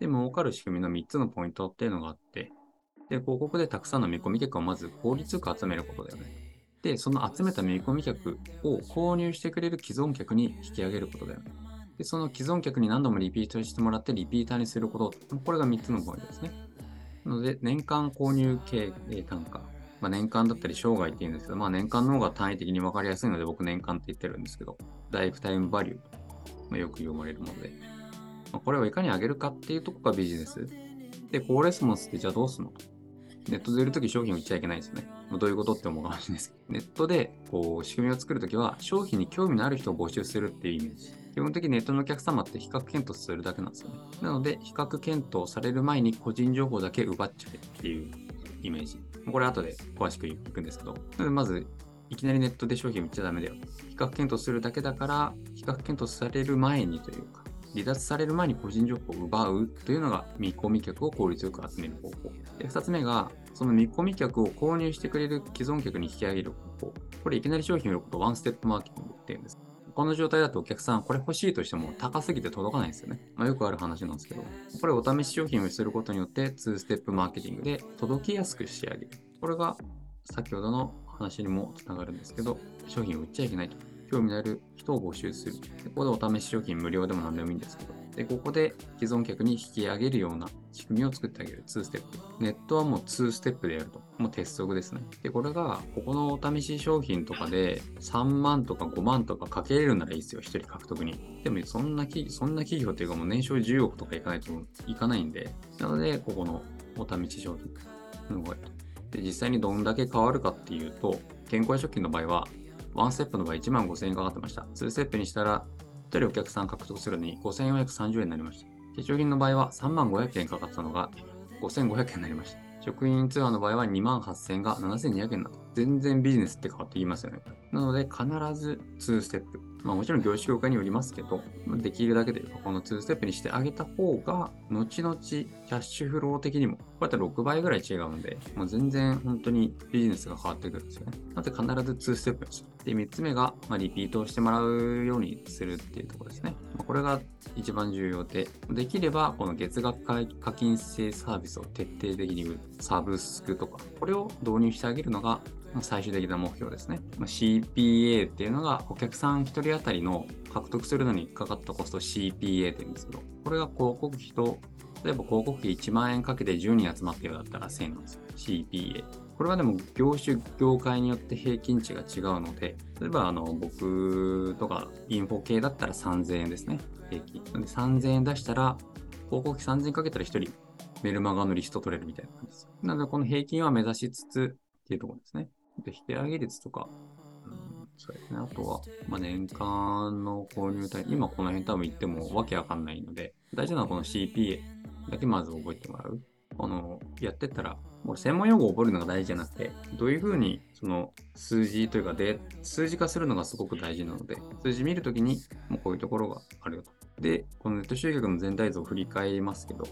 で、儲かる仕組みの3つのポイントっていうのがあって、で、広告でたくさんの見込み客をまず効率よく集めることだよね。で、その集めた見込み客を購入してくれる既存客に引き上げることだよね。で、その既存客に何度もリピートしてもらってリピーターにすること、これが3つのポイントですね。なので、年間購入経営単価。まあ、年間だったり生涯って言うんですけど、まあ、年間の方が単位的に分かりやすいので僕年間って言ってるんですけど、ライフタイムバリュー、まあ、よく呼ばれるもので、まあ、これをいかに上げるかっていうところがビジネス。で、高レスポンスってじゃあどうすんの？ネットで売るとき商品を売っちゃいけないですよね。まあ、どういうことって思うかもしれないです。ネットでこう仕組みを作るときは商品に興味のある人を募集するっていうイメージ。基本的にネットのお客様って比較検討するだけなんですよね。なので比較検討される前に個人情報だけ奪っちゃえっていうイメージ。これ後で詳しくいくんですけど、まずいきなりネットで商品売っちゃダメだよ。比較検討するだけだから、比較検討される前にというか、離脱される前に個人情報を奪うというのが見込み客を効率よく集める方法。で、2つ目が、その見込み客を購入してくれる既存客に引き上げる方法。これいきなり商品を売ることをワンステップマーケティングっていうんです。この状態だとお客さんこれ欲しいとしても高すぎて届かないんですよね。まあ、よくある話なんですけど、これお試し商品をすることによって2ステップマーケティングで届きやすく仕上げる。これが先ほどの話にもつながるんですけど、商品を売っちゃいけないと。興味のある人を募集する。ここでお試し商品無料でも何でもいいんですけど。で、ここで既存客に引き上げるような仕組みを作ってあげる。2ステップ。ネットはもう2ステップでやると。もう鉄則ですね。で、これが、ここのお試し商品とかで3万とか5万とかかけれるならいいですよ。1人獲得に。でもそんな企業っていうかもう年商10億とかいかないといかないんで。なので、ここのお試し商品の方がいいと。で、実際にどんだけ変わるかっていうと、健康や食品の場合は、1ステップの場合1万5000円かかってました。2ステップにしたら、1人お客さん獲得するのに5430円になりました。化粧品の場合は3万500円かかったのが5500円になりました。食品ツアーの場合は2万8000円が7200円だと。全然ビジネスって変わってきますよね。なので必ず2ステップ。まあもちろん業種業界によりますけど、できるだけでこの2ステップにしてあげた方が、後々キャッシュフロー的にも、こうやって6倍ぐらい違うんで、もう全然本当にビジネスが変わってくるんですよね。なので必ず2ステップにする。で、3つ目が、リピートをしてもらうようにするっていうところですね。これが一番重要で、できればこの月額課金制サービスを徹底的に売る。サブスクとか、これを導入してあげるのが、最終的な目標ですね。CPA っていうのがお客さん1人当たりの獲得するのにかかったコスト CPA って言うんですけど、これが広告費と、例えば広告費1万円かけて10人集まってるようだったら1000円なんですよ。CPA。これはでも業種業界によって平均値が違うので、例えば僕とかインフォ系だったら3000円ですね。平均。で3000円出したら、広告費3000円かけたら1人メルマガのリスト取れるみたいな感じです。なのでこの平均は目指しつつっていうところですね。引き上げ率とか、そうですね。あとは、年間の購入単位、今この辺多分言ってもわけわかんないので、大事なのはこの CPA だけまず覚えてもらう。やってったら、もう専門用語を覚えるのが大事じゃなくて、どういうふうにその数字というかで、数字化するのがすごく大事なので、数字見るときに、もうこういうところがあるよと。で、このネット集客の全体像を振り返りますけど、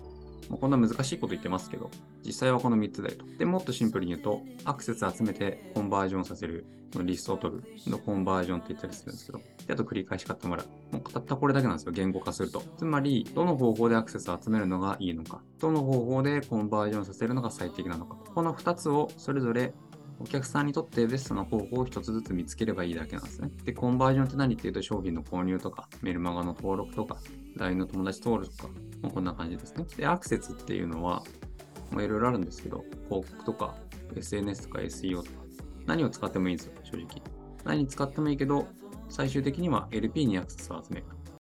こんな難しいこと言ってますけど、実際はこの3つだよと。で、もっとシンプルに言うと、アクセス集めてコンバージョンさせる、リストを取るのコンバージョンって言ったりするんですけど、で、あと繰り返し買ってもらう。もうたったこれだけなんですよ、言語化すると。つまり、どの方法でアクセスを集めるのがいいのか、どの方法でコンバージョンさせるのが最適なのか。この2つをそれぞれお客さんにとってベストな方法を1つずつ見つければいいだけなんですね。で、コンバージョンって何っていうと、商品の購入とか、メルマガの登録とか、LINE の友達登録とか、こんな感じですね。で、アクセスっていうのは、いろいろあるんですけど、広告とか、SNS とか SEO とか、何を使ってもいいんですよ、正直。何使ってもいいけど、最終的には LP にアクセスを集める。